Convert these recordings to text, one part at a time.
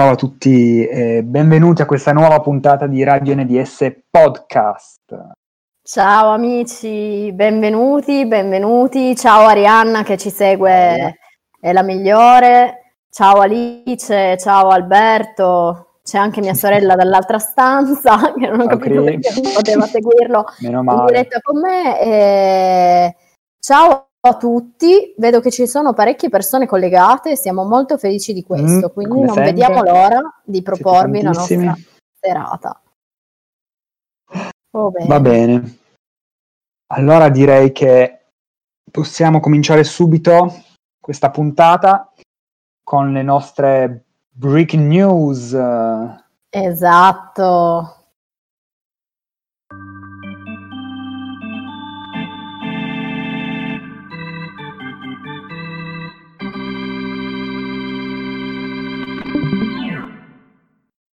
Ciao a tutti e benvenuti a questa nuova puntata di Radio NDS Podcast. Ciao amici, benvenuti. Ciao Arianna che ci segue, è la migliore. Ciao Alice, ciao Alberto. C'è anche mia sorella dall'altra stanza che non ho capito perché non poteva seguirlo in diretta con me. Ciao a tutti, vedo che ci sono parecchie persone collegate, siamo molto felici di questo, quindi non vediamo l'ora di proporvi la nostra serata. Oh, bene. Va bene, allora direi che possiamo cominciare subito questa puntata con le nostre breaking news. Esatto.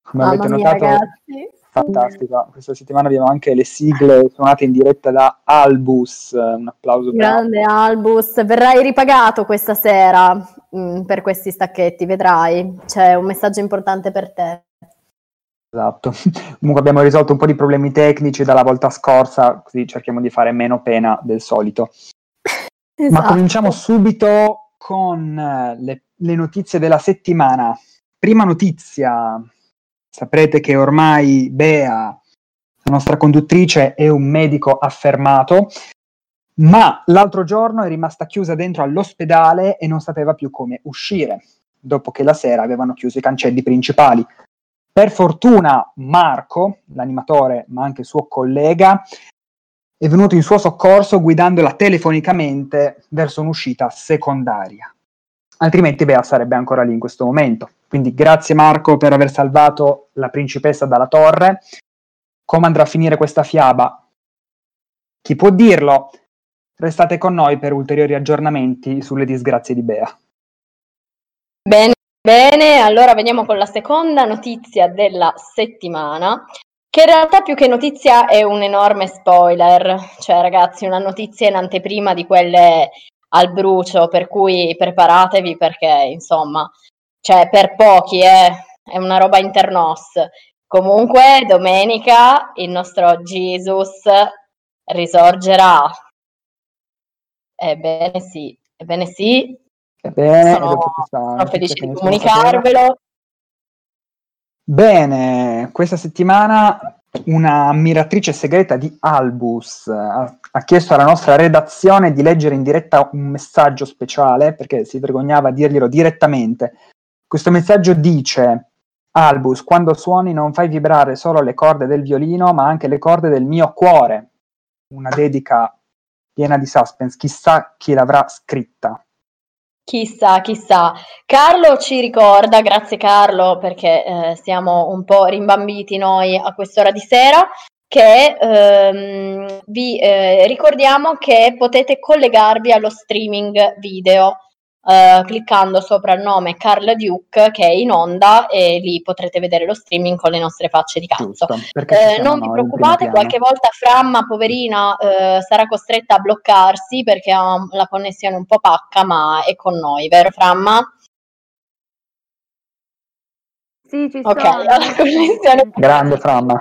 Come avete notato, ragazzi, fantastica. Questa settimana abbiamo anche le sigle suonate in diretta da Albus. Un applauso. Grande Albus, verrai ripagato questa sera per questi stacchetti, vedrai. C'è un messaggio importante per te. Esatto. Comunque abbiamo risolto un po' di problemi tecnici dalla volta scorsa, così cerchiamo di fare meno pena del solito. Esatto. Ma cominciamo subito con le notizie della settimana. Prima notizia. Saprete che ormai Bea, la nostra conduttrice, è un medico affermato, ma l'altro giorno è rimasta chiusa dentro all'ospedale e non sapeva più come uscire, dopo che la sera avevano chiuso i cancelli principali. Per fortuna Marco, l'animatore, ma anche suo collega, è venuto in suo soccorso guidandola telefonicamente verso un'uscita secondaria. Altrimenti Bea sarebbe ancora lì in questo momento. Quindi grazie Marco per aver salvato la principessa dalla torre. Come andrà a finire questa fiaba? Chi può dirlo? Restate con noi per ulteriori aggiornamenti sulle disgrazie di Bea. Bene, allora veniamo con la seconda notizia della settimana, che in realtà più che notizia è un enorme spoiler. Cioè ragazzi, una notizia in anteprima di quelle al brucio, per cui preparatevi perché, insomma, cioè per pochi è una roba internos. Comunque domenica il nostro Jesus risorgerà. Ebbene sì. Ebbene, sono felice di comunicarvelo. Bene, questa settimana una ammiratrice segreta di Albus ha chiesto alla nostra redazione di leggere in diretta un messaggio speciale, perché si vergognava a dirglielo direttamente. Questo messaggio dice: Albus, quando suoni non fai vibrare solo le corde del violino, ma anche le corde del mio cuore. Una dedica piena di suspense, chissà chi l'avrà scritta. Chissà. Carlo ci ricorda, grazie Carlo, perché siamo un po' rimbambiti noi a quest'ora di sera, che vi ricordiamo che potete collegarvi allo streaming video cliccando sopra il nome Carl Duke, che è in onda, e lì potrete vedere lo streaming con le nostre facce di cazzo. Non vi preoccupate, qualche volta Framma, poverina, sarà costretta a bloccarsi perché ha la connessione un po' pacca, ma è con noi, vero Framma? Sì, ci sono. Ok, la connessione. Grande Framma.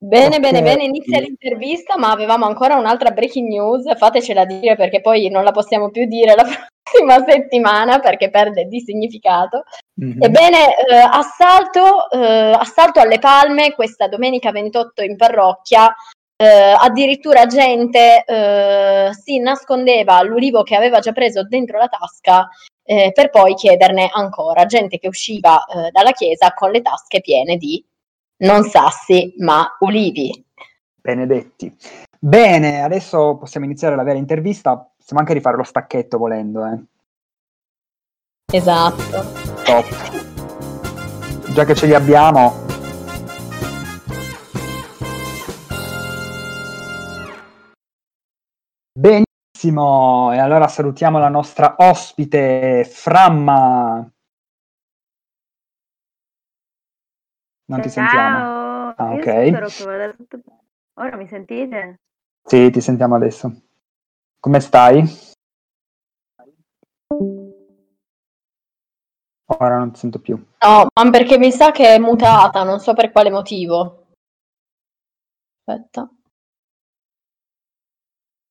Bene, inizia l'intervista, ma avevamo ancora un'altra breaking news, fatecela dire perché poi non la possiamo più dire la prossima settimana perché perde di significato. Mm-hmm. Ebbene, assalto alle palme questa domenica 28 in parrocchia, addirittura gente si nascondeva l'ulivo che aveva già preso dentro la tasca per poi chiederne ancora, gente che usciva dalla chiesa con le tasche piene di non sassi, ma ulivi. Benedetti. Bene, adesso possiamo iniziare la vera intervista. Possiamo anche rifare lo stacchetto volendo. Esatto. Top. Già che ce li abbiamo. Benissimo. E allora salutiamo la nostra ospite, Framma. Non ti sentiamo. Ah, ok. Ora mi sentite? Sì, ti sentiamo adesso. Come stai? Ora non ti sento più. No, ma perché mi sa che è mutata, non so per quale motivo. Aspetta.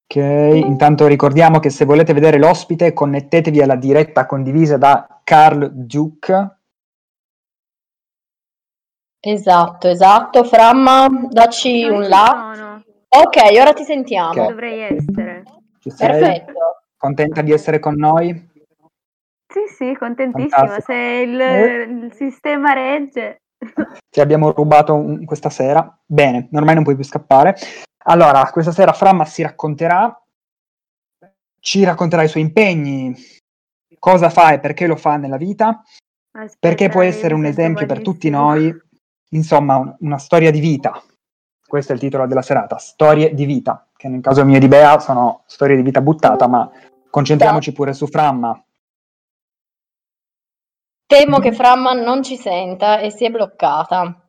Ok, intanto ricordiamo che se volete vedere l'ospite connettetevi alla diretta condivisa da Carl Duke. Esatto. Framma, dacci un là. Sono. Ok, ora ti sentiamo. Okay. Dovrei essere. Perfetto. Contenta di essere con noi? Sì, contentissima. Fantastico. Se il sistema regge. Ti abbiamo rubato questa sera. Bene, ormai non puoi più scappare. Allora, questa sera Framma ci racconterà i suoi impegni, cosa fa e perché lo fa nella vita, perché può essere un esempio per tutti noi, insomma, una storia di vita. Questo è il titolo della serata, storie di vita, che nel caso mio di Bea sono storie di vita buttata, ma concentriamoci pure su Framma. Temo che Framma non ci senta e si è bloccata.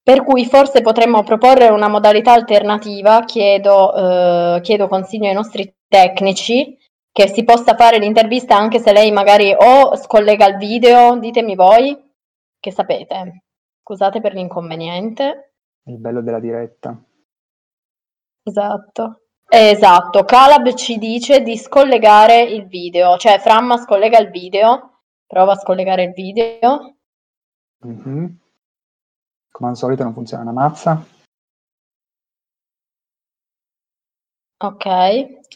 Per cui forse potremmo proporre una modalità alternativa, chiedo consiglio ai nostri tecnici, che si possa fare l'intervista anche se lei magari o scollega il video, ditemi voi, che sapete. Scusate per l'inconveniente. Il bello della diretta. Esatto. Calab ci dice di scollegare il video, cioè Framma scollega il video, prova a scollegare il video. Mm-hmm. Come al solito non funziona una mazza. Ok,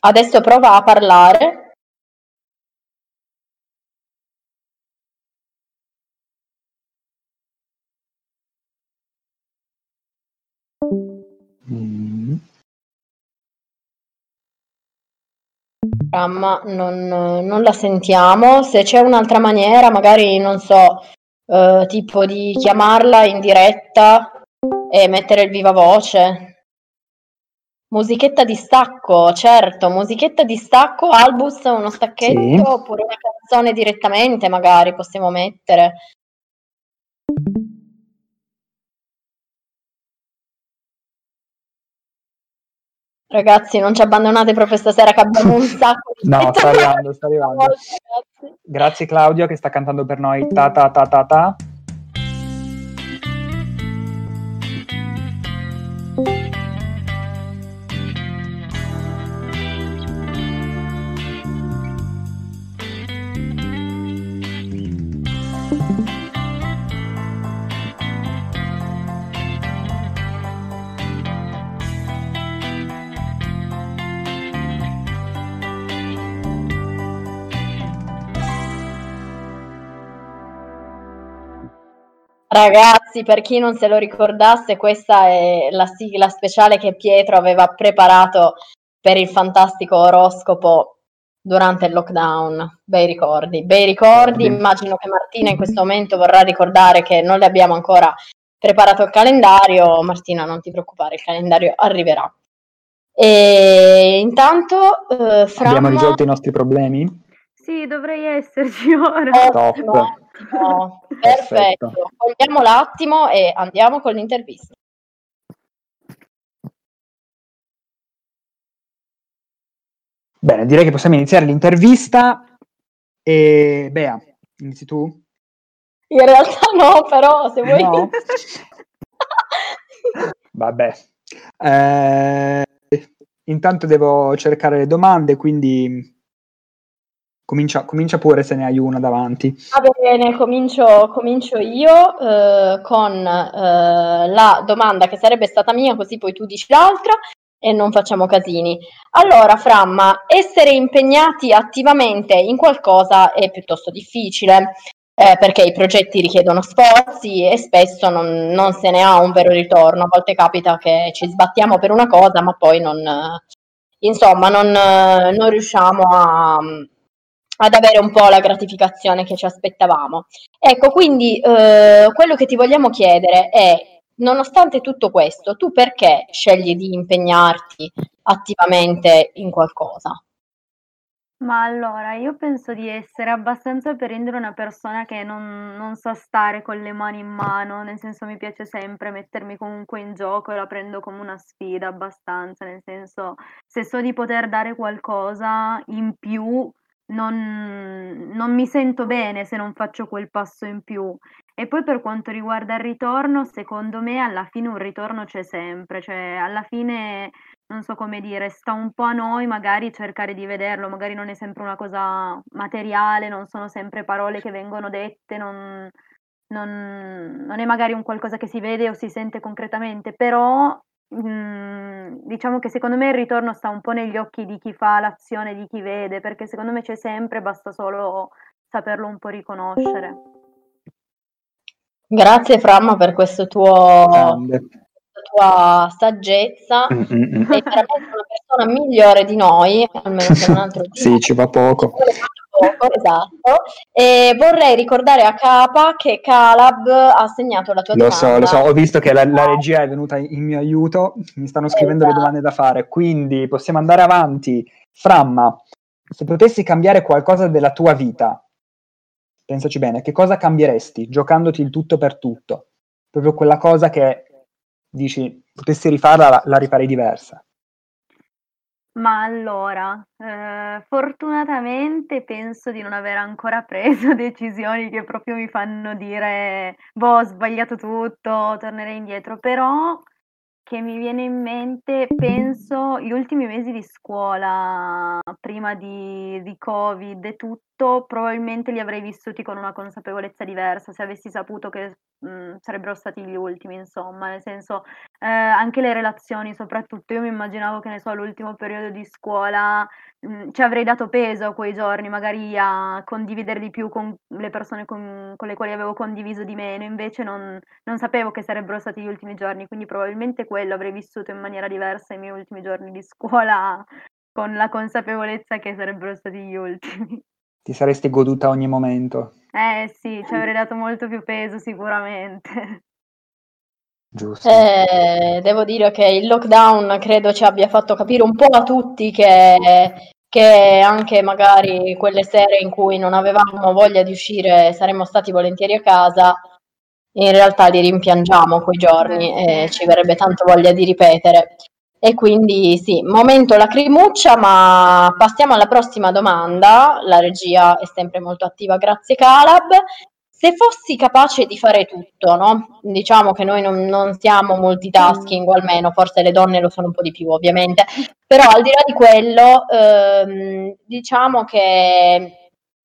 adesso prova a parlare. Ma non la sentiamo. Se c'è un'altra maniera, magari non so. Tipo di chiamarla in diretta e mettere il viva voce. Musichetta di stacco, certo, musichetta di stacco, Albus, uno stacchetto, sì. Oppure una canzone direttamente magari possiamo mettere. Ragazzi, non ci abbandonate proprio stasera che abbiamo un sacco di... No, sta arrivando. Grazie Claudio che sta cantando per noi ta ta ta ta ta. Ragazzi, per chi non se lo ricordasse, questa è la sigla speciale che Pietro aveva preparato per il fantastico oroscopo durante il lockdown. Bei ricordi. Immagino che Martina in questo momento vorrà ricordare che non le abbiamo ancora preparato il calendario. Martina, non ti preoccupare, il calendario arriverà. E intanto Framma... Abbiamo risolto i nostri problemi? Sì, dovrei esserci ora. Top. No, perfetto. Cogliamo l'attimo e andiamo con l'intervista. Bene, direi che possiamo iniziare l'intervista. E Bea, inizi tu? In realtà no, però se vuoi... No. Vabbè. Intanto devo cercare le domande, quindi... Comincia pure se ne hai una davanti. Va bene, comincio io con la domanda che sarebbe stata mia, così poi tu dici l'altra e non facciamo casini. Allora, Framma, essere impegnati attivamente in qualcosa è piuttosto difficile perché i progetti richiedono sforzi e spesso non se ne ha un vero ritorno. A volte capita che ci sbattiamo per una cosa ma poi non riusciamo ad avere un po' la gratificazione che ci aspettavamo. Ecco, quindi quello che ti vogliamo chiedere è, nonostante tutto questo, tu perché scegli di impegnarti attivamente in qualcosa? Ma allora, io penso di essere abbastanza per rendere una persona che non sa stare con le mani in mano, nel senso mi piace sempre mettermi comunque in gioco e la prendo come una sfida abbastanza, nel senso se so di poter dare qualcosa in più non mi sento bene se non faccio quel passo in più. E poi per quanto riguarda il ritorno, secondo me alla fine un ritorno c'è sempre, cioè alla fine... non so come dire, sta un po' a noi magari cercare di vederlo, magari non è sempre una cosa materiale, non sono sempre parole che vengono dette, non è magari un qualcosa che si vede o si sente concretamente, però diciamo che secondo me il ritorno sta un po' negli occhi di chi fa l'azione, di chi vede, perché secondo me c'è sempre, basta solo saperlo un po' riconoscere. Grazie Framma per questo tuo... tua saggezza, e veramente una persona migliore di noi, almeno se un altro sì, ci va poco. Esatto. E vorrei ricordare a Capa che Calab ha segnato la tua domanda. Lo so, ho visto che la regia è venuta in mio aiuto, mi stanno scrivendo le domande da fare, quindi possiamo andare avanti. Framma, se potessi cambiare qualcosa della tua vita, pensaci bene, che cosa cambieresti giocandoti il tutto per tutto? Proprio quella cosa che dici, potessi rifarla, la ripari diversa. Ma allora, fortunatamente penso di non aver ancora preso decisioni che proprio mi fanno dire ho sbagliato tutto, tornerei indietro, però che mi viene in mente, penso gli ultimi mesi di scuola prima di Covid e tutto, probabilmente li avrei vissuti con una consapevolezza diversa se avessi saputo che sarebbero stati gli ultimi, insomma, nel senso anche le relazioni soprattutto, io mi immaginavo che ne so l'ultimo periodo di scuola ci avrei dato peso a quei giorni, magari a condividere di più con le persone con le quali avevo condiviso di meno, invece non sapevo che sarebbero stati gli ultimi giorni, quindi probabilmente quello avrei vissuto in maniera diversa i miei ultimi giorni di scuola con la consapevolezza che sarebbero stati gli ultimi. Ti saresti goduta ogni momento. Sì, ci avrei dato molto più peso sicuramente. Giusto. Devo dire che il lockdown credo ci abbia fatto capire un po' a tutti che anche magari quelle sere in cui non avevamo voglia di uscire saremmo stati volentieri a casa, in realtà li rimpiangiamo quei giorni e ci verrebbe tanto voglia di ripetere. E quindi sì, momento lacrimuccia, ma passiamo alla prossima domanda, la regia è sempre molto attiva, grazie Calab. Se fossi capace di fare tutto, no? Diciamo che noi non siamo multitasking, o almeno forse le donne lo sono un po' di più ovviamente, però al di là di quello diciamo che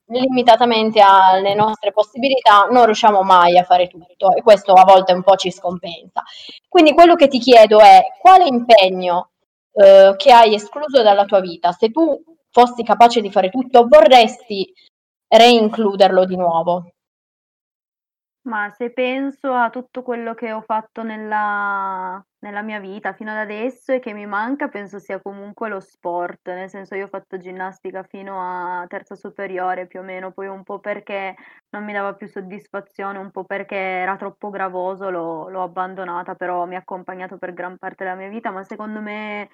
limitatamente alle nostre possibilità non riusciamo mai a fare tutto e questo a volte un po' ci scompensa. Quindi quello che ti chiedo è quale impegno che hai escluso dalla tua vita, se tu fossi capace di fare tutto vorresti reincluderlo di nuovo? Ma se penso a tutto quello che ho fatto nella mia vita fino ad adesso e che mi manca, penso sia comunque lo sport, nel senso io ho fatto ginnastica fino a terza superiore più o meno, poi un po' perché non mi dava più soddisfazione, un po' perché era troppo gravoso, l'ho abbandonata, però mi ha accompagnato per gran parte della mia vita, ma secondo me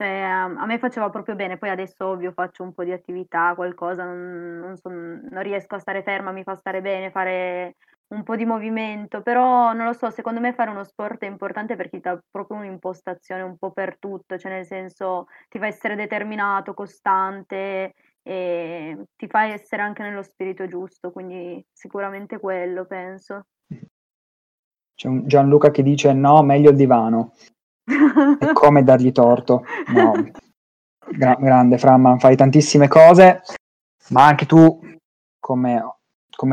a me faceva proprio bene, poi adesso ovvio faccio un po' di attività, qualcosa, non riesco a stare ferma, mi fa stare bene fare un po' di movimento, però non lo so, secondo me fare uno sport è importante perché ti dà proprio un'impostazione un po' per tutto, cioè nel senso ti fa essere determinato, costante e ti fa essere anche nello spirito giusto, quindi sicuramente quello penso. C'è un Gianluca che dice no, meglio il divano. E come dargli torto? No. Grande Framma, fai tantissime cose, ma anche tu come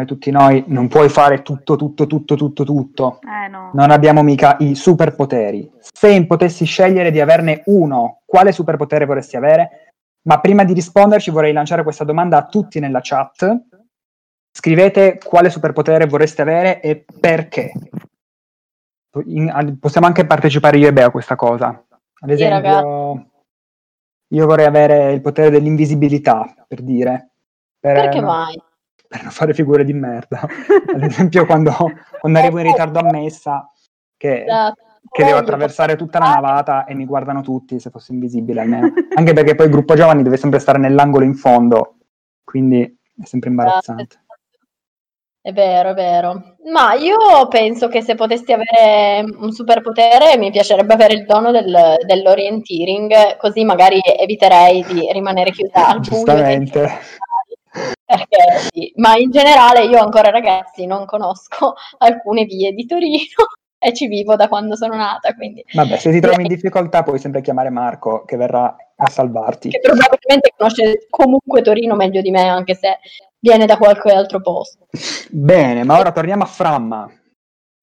tutti noi, non puoi fare tutto. No. Non abbiamo mica i superpoteri. Se potessi scegliere di averne uno, quale superpotere vorresti avere? Ma prima di risponderci vorrei lanciare questa domanda a tutti nella chat. Scrivete quale superpotere vorreste avere e perché. Possiamo anche partecipare io e Bea a questa cosa. Ad esempio, io vorrei avere il potere dell'invisibilità, per dire. Perché mai? Per non fare figure di merda, ad esempio quando arrivo in ritardo a messa che devo attraversare tutta la navata e mi guardano tutti, se fosse invisibile almeno, anche perché poi il gruppo giovani deve sempre stare nell'angolo in fondo quindi è sempre imbarazzante. È vero, è vero. Ma io penso che se potessi avere un superpotere mi piacerebbe avere il dono dell'orienteering, così magari eviterei di rimanere chiusa al buio. Giustamente. Perché sì. Ma in generale io ancora, ragazzi, non conosco alcune vie di Torino e ci vivo da quando sono nata, quindi... Vabbè, se ti trovi in difficoltà puoi sempre chiamare Marco, che verrà a salvarti. Che probabilmente conosce comunque Torino meglio di me, anche se... viene da qualche altro posto. Bene, ma ora torniamo a Framma.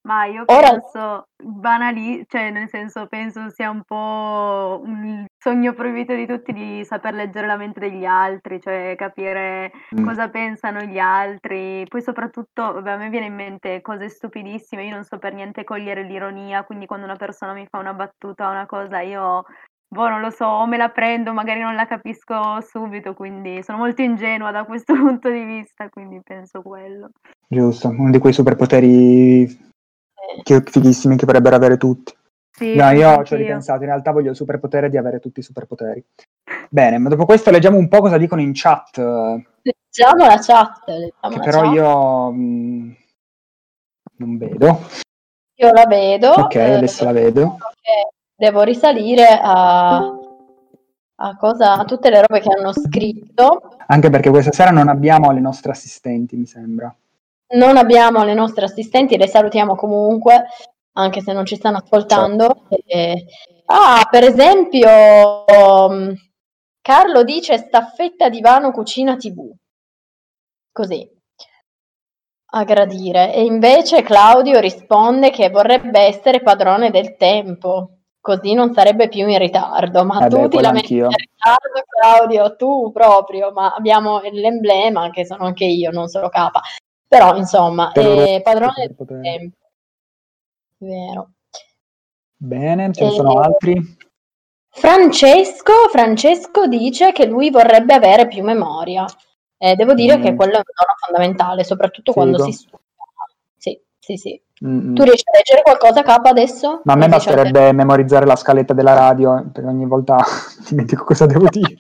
Ma io penso banali, cioè nel senso penso sia un po' un sogno proibito di tutti di saper leggere la mente degli altri, cioè capire cosa pensano gli altri. Poi soprattutto, vabbè, a me viene in mente cose stupidissime, io non so per niente cogliere l'ironia, quindi quando una persona mi fa una battuta o una cosa io... boh, non lo so, o me la prendo, magari non la capisco subito, quindi sono molto ingenua da questo punto di vista, quindi penso quello. Giusto, uno di quei superpoteri fighissimi che vorrebbero avere tutti. Sì, no, io ci ho ripensato, in realtà voglio il superpotere di avere tutti i superpoteri. Bene, ma dopo questo leggiamo un po' cosa dicono in chat. Leggiamo la chat. Leggiamo che la però chat. Io non vedo. Io la vedo. Ok, adesso la vedo. Ok. Devo risalire a tutte le robe che hanno scritto. Anche perché questa sera non abbiamo le nostre assistenti, mi sembra. Non abbiamo le nostre assistenti, le salutiamo comunque, anche se non ci stanno ascoltando. Certo. Per esempio, Carlo dice staffetta divano cucina TV. Così, a gradire. E invece Claudio risponde che vorrebbe essere padrone del tempo. Così non sarebbe più in ritardo, ma tu ti lamenti in ritardo, Claudio, tu proprio, ma abbiamo l'emblema, che sono anche io, non solo capa. Però, insomma, è padrone del tempo. Vero. Bene, ce ne sono altri. Francesco dice che lui vorrebbe avere più memoria. Devo dire che quello è un dono fondamentale, soprattutto quando si studia. Sì. Mm-mm. Tu riesci a leggere qualcosa, K, adesso? Ma a me basterebbe memorizzare la scaletta della radio, perché ogni volta dimentico cosa devo dire.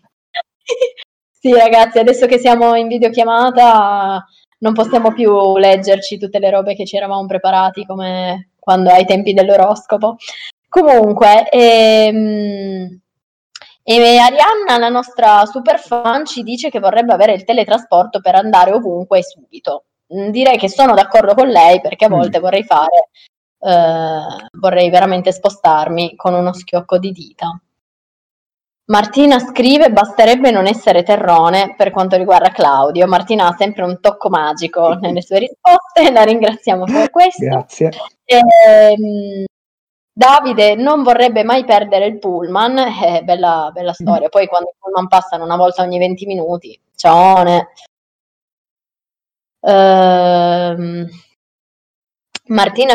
Sì, ragazzi, adesso che siamo in videochiamata non possiamo più leggerci tutte le robe che ci eravamo preparati, come quando ai tempi dell'oroscopo. Comunque, e Arianna, la nostra super fan, ci dice che vorrebbe avere il teletrasporto per andare ovunque e subito. Direi che sono d'accordo con lei, perché a volte vorrei veramente spostarmi con uno schiocco di dita. Martina scrive: basterebbe non essere terrone per quanto riguarda Claudio. Martina ha sempre un tocco magico nelle sue risposte, la ringraziamo per questo. Grazie. Davide non vorrebbe mai perdere il pullman, bella, bella storia. Poi quando il pullman passano una volta ogni 20 minuti, cione. Martina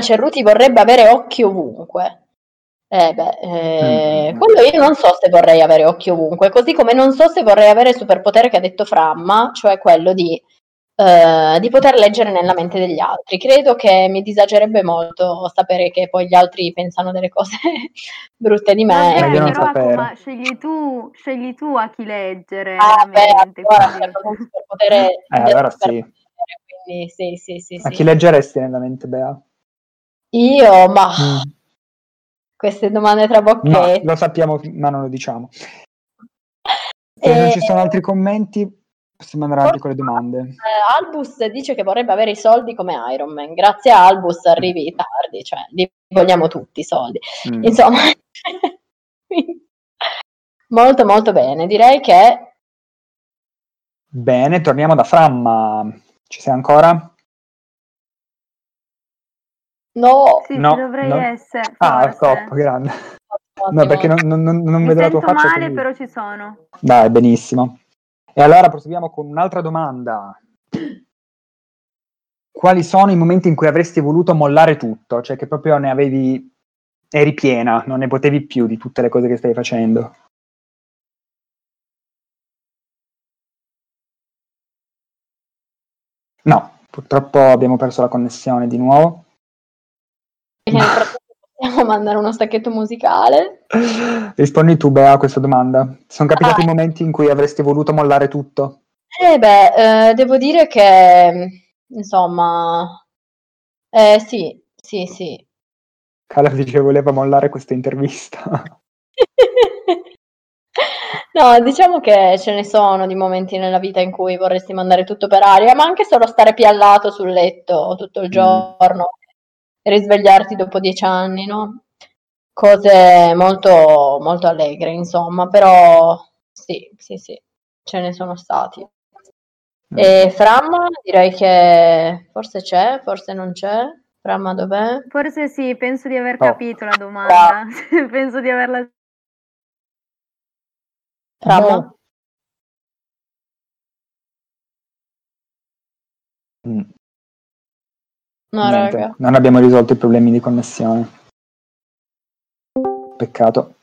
Cerruti vorrebbe avere occhi ovunque. Quello io non so se vorrei avere occhi ovunque, così come non so se vorrei avere il superpotere che ha detto Framma, cioè quello di poter leggere nella mente degli altri. Credo che mi disagerebbe molto sapere che poi gli altri pensano delle cose brutte di me. Ma scegli tu a chi leggere. Allora sì. Quindi, sì. A chi leggeresti nella mente, Bea? Io, ma queste domande tra bocchetti. No, lo sappiamo, ma non lo diciamo. Se non ci sono altri commenti, possiamo andare avanti con le domande. Albus dice che vorrebbe avere i soldi come Iron Man. Grazie a Albus arrivi tardi, cioè li vogliamo tutti i soldi. Insomma, molto molto bene, direi che... Bene, torniamo da Framma. Ci sei ancora? No. Sì, no, dovrei essere. Ah, top, grande. Ottimo. No, perché non vedo la tua faccia. Mi sento male, però ci sono. Dai, benissimo. E allora proseguiamo con un'altra domanda. Quali sono i momenti in cui avresti voluto mollare tutto? Cioè che proprio ne avevi... eri piena, non ne potevi più di tutte le cose che stai facendo. No, purtroppo abbiamo perso la connessione di nuovo. Possiamo mandare uno stacchetto musicale? Rispondi tu, Bea, a questa domanda. Sono capitati i momenti in cui avresti voluto mollare tutto? Devo dire che, insomma, sì. Carla dice voleva mollare questa intervista. No, diciamo che ce ne sono di momenti nella vita in cui vorresti mandare tutto per aria, ma anche solo stare piallato sul letto tutto il giorno e risvegliarti dopo 10 anni, no? Cose molto, molto allegre, insomma, però sì, ce ne sono stati. E Framma direi che forse c'è, forse non c'è. Framma dov'è? Forse sì, penso di aver capito la domanda. No. Penso di averla. Framma? No. No, raga. Non abbiamo risolto i problemi di connessione. Peccato.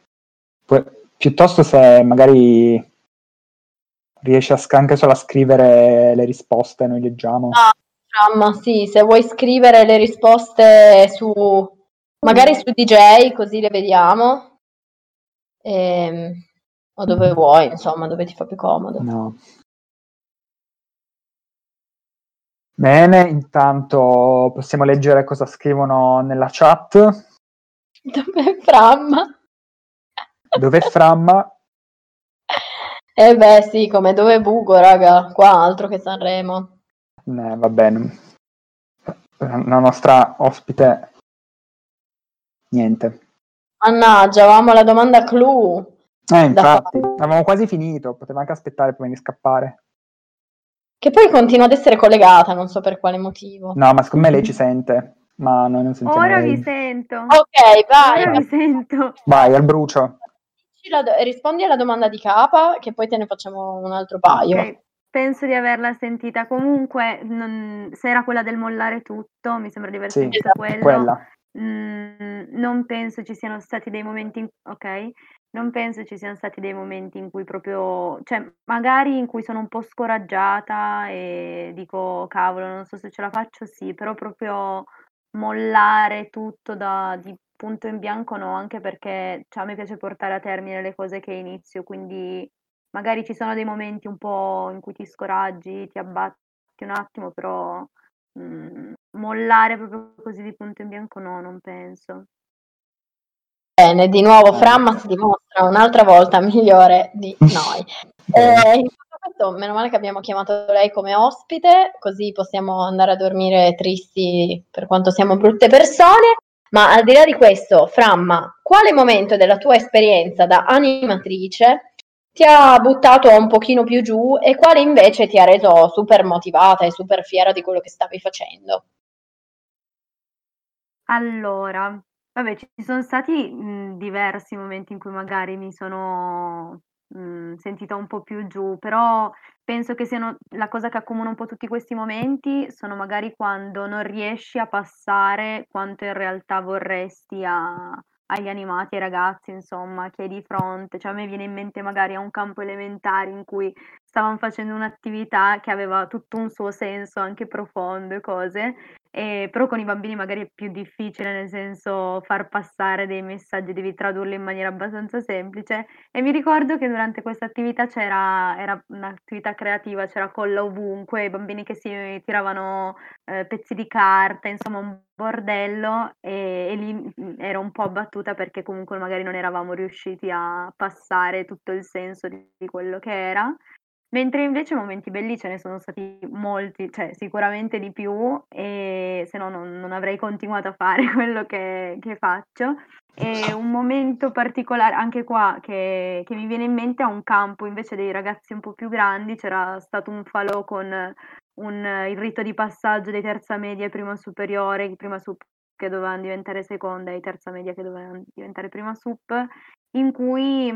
Piuttosto se magari riesce anche solo a scrivere le risposte, noi leggiamo. Ma sì, se vuoi scrivere le risposte magari su DJ, così le vediamo, o dove vuoi, insomma, dove ti fa più comodo. No. Bene, intanto possiamo leggere cosa scrivono nella chat. Dov'è Framma? Sì, come dove Bugo, raga, qua altro che Sanremo. Va bene. La nostra ospite niente. Mannaggia, avevamo la domanda clou. Infatti, avevamo quasi finito, poteva anche aspettare prima di scappare. Che poi continua ad essere collegata, non so per quale motivo. No, ma secondo me lei ci sente, ma noi non sentiamo. Ora vi sento. Ok, vai. Ora vi sento. Vai, al brucio. Rispondi alla domanda di Capa, che poi te ne facciamo un altro paio. Okay. Penso di averla sentita. Comunque, se era quella del mollare tutto, mi sembra di aver sentito quella. Non penso ci siano stati dei momenti in cui proprio, cioè magari in cui sono un po' scoraggiata e dico cavolo, non so se ce la faccio, sì, però proprio mollare tutto di punto in bianco no, anche perché a me piace portare a termine le cose che inizio, quindi magari ci sono dei momenti un po' in cui ti scoraggi, ti abbatti un attimo, però mollare proprio così di punto in bianco no, non penso. Bene, di nuovo Framma si dimostra un'altra volta migliore di noi. Meno male che abbiamo chiamato lei come ospite, così possiamo andare a dormire tristi per quanto siamo brutte persone. Ma al di là di questo, Framma, quale momento della tua esperienza da animatrice ti ha buttato un pochino più giù e quale invece ti ha reso super motivata e super fiera di quello che stavi facendo? Allora, vabbè, ci sono stati diversi momenti in cui magari mi sono sentita un po' più giù, però penso che siano la cosa che accomuna un po' tutti questi momenti sono magari quando non riesci a passare quanto in realtà vorresti agli animati, ai ragazzi, insomma, che è di fronte. Cioè a me viene in mente magari a un campo elementare in cui stavano facendo un'attività che aveva tutto un suo senso anche profondo e cose, però con i bambini magari è più difficile, nel senso far passare dei messaggi, devi tradurli in maniera abbastanza semplice, e mi ricordo che durante questa attività era un'attività creativa, c'era colla ovunque, i bambini che si tiravano pezzi di carta, insomma un bordello, e lì ero un po' abbattuta perché comunque magari non eravamo riusciti a passare tutto il senso di quello che era. Mentre invece momenti belli ce ne sono stati molti, cioè sicuramente di più, e se no non avrei continuato a fare quello che faccio. E un momento particolare, anche qua, che mi viene in mente, a un campo invece dei ragazzi un po' più grandi, c'era stato un falò con il rito di passaggio dei terza media e prima superiore, prima sup che dovevano diventare seconda e terza media che dovevano diventare prima sup, in cui...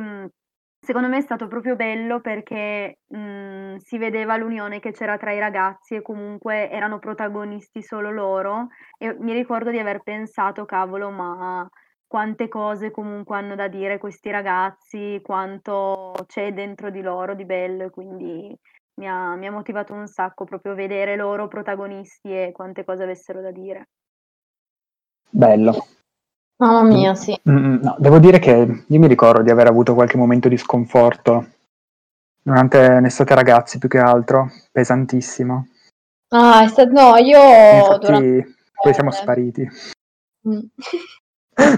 secondo me è stato proprio bello perché si vedeva l'unione che c'era tra i ragazzi e comunque erano protagonisti solo loro, e mi ricordo di aver pensato cavolo, ma quante cose comunque hanno da dire questi ragazzi, quanto c'è dentro di loro di bello, e quindi mi ha motivato un sacco proprio vedere loro protagonisti e quante cose avessero da dire. Bello. Mamma mia, sì. No, devo dire che io mi ricordo di aver avuto qualche momento di sconforto durante l'estate ragazzi, più che altro, pesantissimo. Ah, è stato... no, io... Infatti, durante... poi siamo spariti.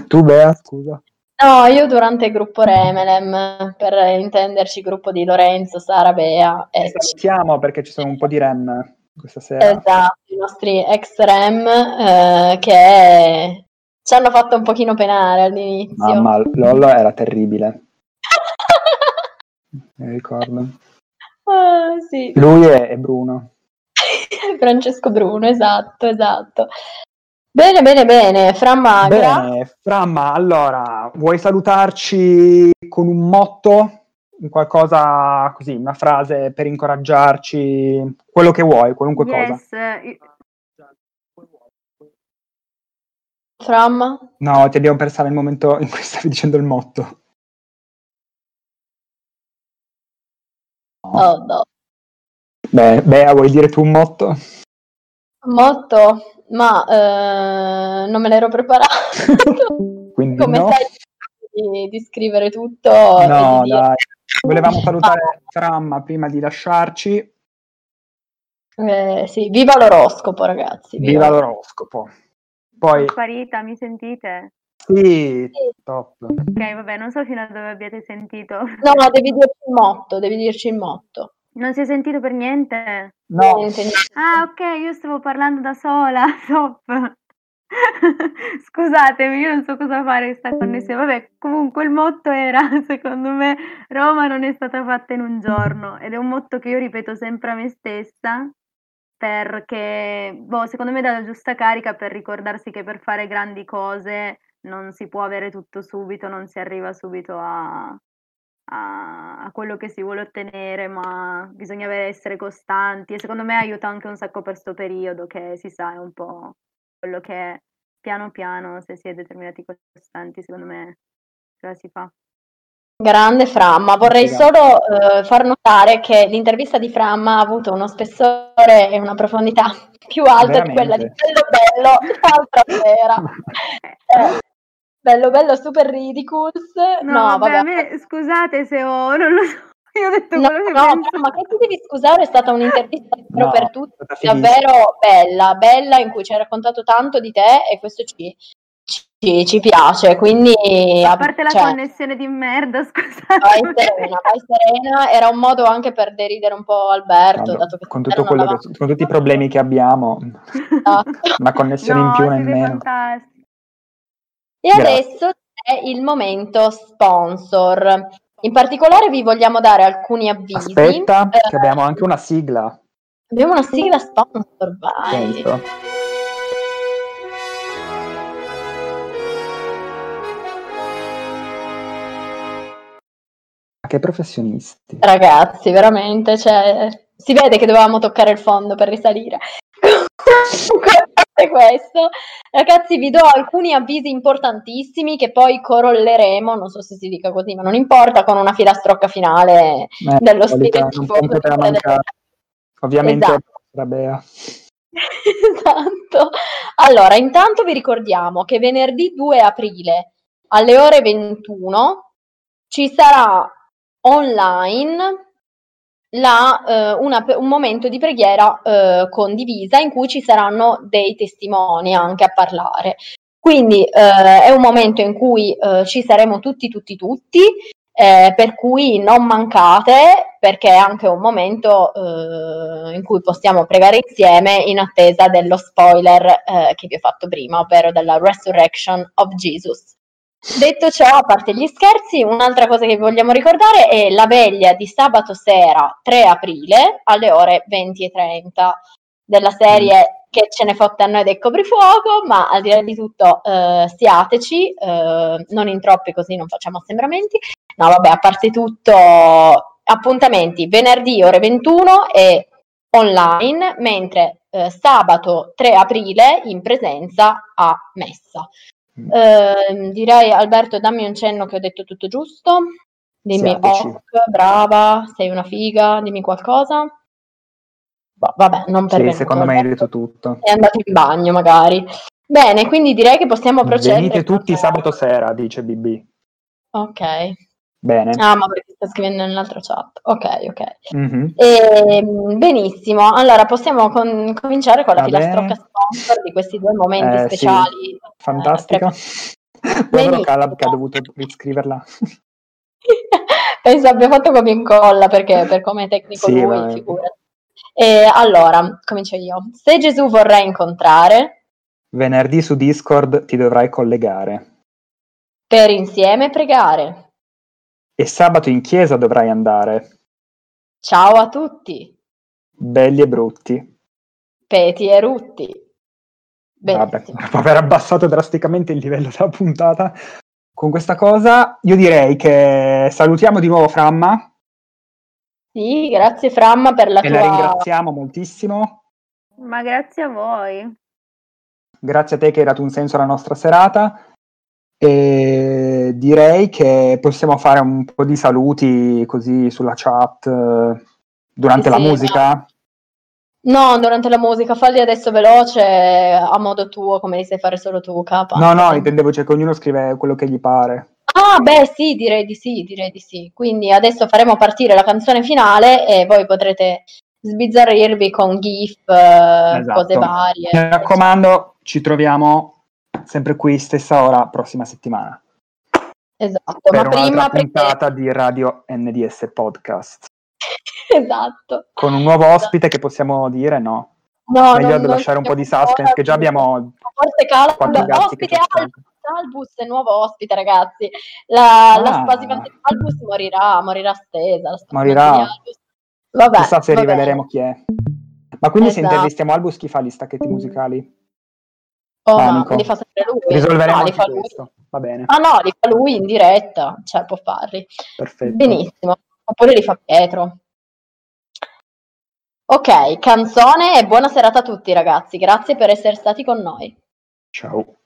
Tu, Bea, scusa. No, io durante il gruppo Remelem, per intenderci il gruppo di Lorenzo, Sara, Bea... E salutiamo perché ci sono un po' di Rem questa sera. Esatto, i nostri ex Rem che ci hanno fatto un pochino penare all'inizio. Mamma, LOL era terribile. Mi ricordo. Ah, sì. Lui è Bruno. Francesco Bruno, esatto, esatto. Bene, bene, bene, Framma. Bene, Framma, allora, vuoi salutarci con un motto? Qualcosa così, una frase per incoraggiarci, quello che vuoi, qualunque cosa. Framma? No, ti dobbiamo pensare il momento in cui stavi dicendo il motto. No. Oh, no. Beh, Bea, vuoi dire tu un motto? Un motto? Ma non me l'ero preparato. Quindi come no. Sai di scrivere tutto? No, dai. Volevamo salutare Framma prima di lasciarci. Sì, viva l'oroscopo, ragazzi. Viva l'oroscopo. Poi... Sparita, mi sentite? Sì, top. Ok, vabbè, non so fino a dove abbiate sentito. No, ma devi dirci il motto, devi dirci il motto. Non si è sentito per niente? No. Ah, ok, io stavo parlando da sola, top. Scusatemi, io non so cosa fare sta connessione. Vabbè, comunque il motto era, secondo me, Roma non è stata fatta in un giorno, ed è un motto che io ripeto sempre a me stessa, perché, boh, secondo me dà la giusta carica per ricordarsi che per fare grandi cose non si può avere tutto subito, non si arriva subito a quello che si vuole ottenere, ma bisogna essere costanti, e secondo me aiuta anche un sacco per sto periodo, che si sa, è un po' quello che è, piano piano, se si è determinati costanti, secondo me ce la si fa. Grande Framma, vorrei solo far notare che l'intervista di Framma ha avuto uno spessore e una profondità più alta di quella di Bello Bello l'altra sera. Bello Bello super ridiculous. No, vabbè. A me, scusate se ho... non lo so, io ho detto quello che penso. No, ma che ti devi scusare, è stata un'intervista per tutti, davvero bella, bella, in cui ci hai raccontato tanto di te, e questo ci piace, quindi... A parte la connessione di merda, scusate. Vai serena, era un modo anche per deridere un po' Alberto, dato che con tutto quello che, con tutti i problemi che abbiamo, una connessione in più e in meno. Fantastico. E adesso è il momento sponsor. In particolare vi vogliamo dare alcuni avvisi. Aspetta, che abbiamo anche una sigla. Abbiamo una sigla sponsor, vai. Sento. Ma che professionisti. Ragazzi, veramente, cioè, si vede che dovevamo toccare il fondo per risalire. Questo, ragazzi, vi do alcuni avvisi importantissimi che poi corolleremo, non so se si dica così, ma non importa, con una filastrocca finale dello stile tipo ovviamente, esatto. La Bea. Esatto. Allora, intanto vi ricordiamo che venerdì 2 aprile alle ore 21 ci sarà online un momento di preghiera condivisa, in cui ci saranno dei testimoni anche a parlare, quindi è un momento in cui ci saremo tutti, per cui non mancate, perché è anche un momento in cui possiamo pregare insieme in attesa dello spoiler che vi ho fatto prima, ovvero della Resurrection of Jesus. Detto ciò, a parte gli scherzi, un'altra cosa che vogliamo ricordare è la veglia di sabato sera 3 aprile alle ore 20:30, della serie che ce ne fotte a noi del coprifuoco, ma al di là di tutto siateci, non in troppi, così non facciamo assembramenti. No, vabbè, a parte tutto, appuntamenti venerdì ore 21 e online, mentre sabato 3 aprile in presenza a messa. Direi, Alberto, dammi un cenno che ho detto tutto giusto. Dimmi brava, sei una figa, dimmi qualcosa. Vabbè, non per me, secondo me hai detto tutto. È andato in bagno magari. Bene, quindi direi che possiamo procedere. Venite tutti sabato sera, dice BB. Ok. Bene. Ah, ma perché sta scrivendo nell'altra chat. Ok, ok. Mm-hmm. Benissimo, allora possiamo cominciare con la filastrocca sponsor di questi due momenti speciali. Sì. Fantastica. Povero Calab che ha dovuto riscriverla. Penso abbia fatto copia e incolla, perché per come è tecnico sì, lui, figurati. Allora, comincio io. Se Gesù vorrei incontrare... Venerdì su Discord ti dovrai collegare. Per insieme pregare. E sabato in chiesa dovrai andare. Ciao a tutti. Belli e brutti. Peti e rutti. Benissimo. Vabbè, dopo aver abbassato drasticamente il livello della puntata con questa cosa, io direi che salutiamo di nuovo Framma. Sì, grazie Framma per la tua... E la ringraziamo moltissimo. Ma grazie a voi. Grazie a te che hai dato un senso alla nostra serata. E direi che possiamo fare un po' di saluti così sulla chat durante la musica. No, durante la musica, falli adesso veloce, a modo tuo, come li sai fare solo tu, capa. No, intendevo, cioè, che ognuno scrive quello che gli pare. Ah, beh, sì, direi di sì. Quindi adesso faremo partire la canzone finale e voi potrete sbizzarrirvi con GIF, esatto, cose varie. Mi raccomando, ci troviamo... sempre qui, stessa ora, prossima settimana. Esatto, per ma prima puntata di Radio NDS Podcast. Esatto. Con un nuovo ospite che possiamo dire, no? No, meglio lasciare un po' di suspense, che già abbiamo... Forse Calab, ospite Albus è nuovo ospite, ragazzi. La spasima di Albus morirà stesa. Morirà. Vabbè, chissà se riveleremo chi è. Ma quindi esatto. Se intervistiamo Albus, chi fa gli stacchetti musicali? No, li fa sempre lui. Risolveremo questo. Va bene. Ah no, li fa lui in diretta, cioè può farli. Perfetto. Benissimo. Oppure li fa Pietro. Ok, canzone e buona serata a tutti ragazzi. Grazie per essere stati con noi. Ciao.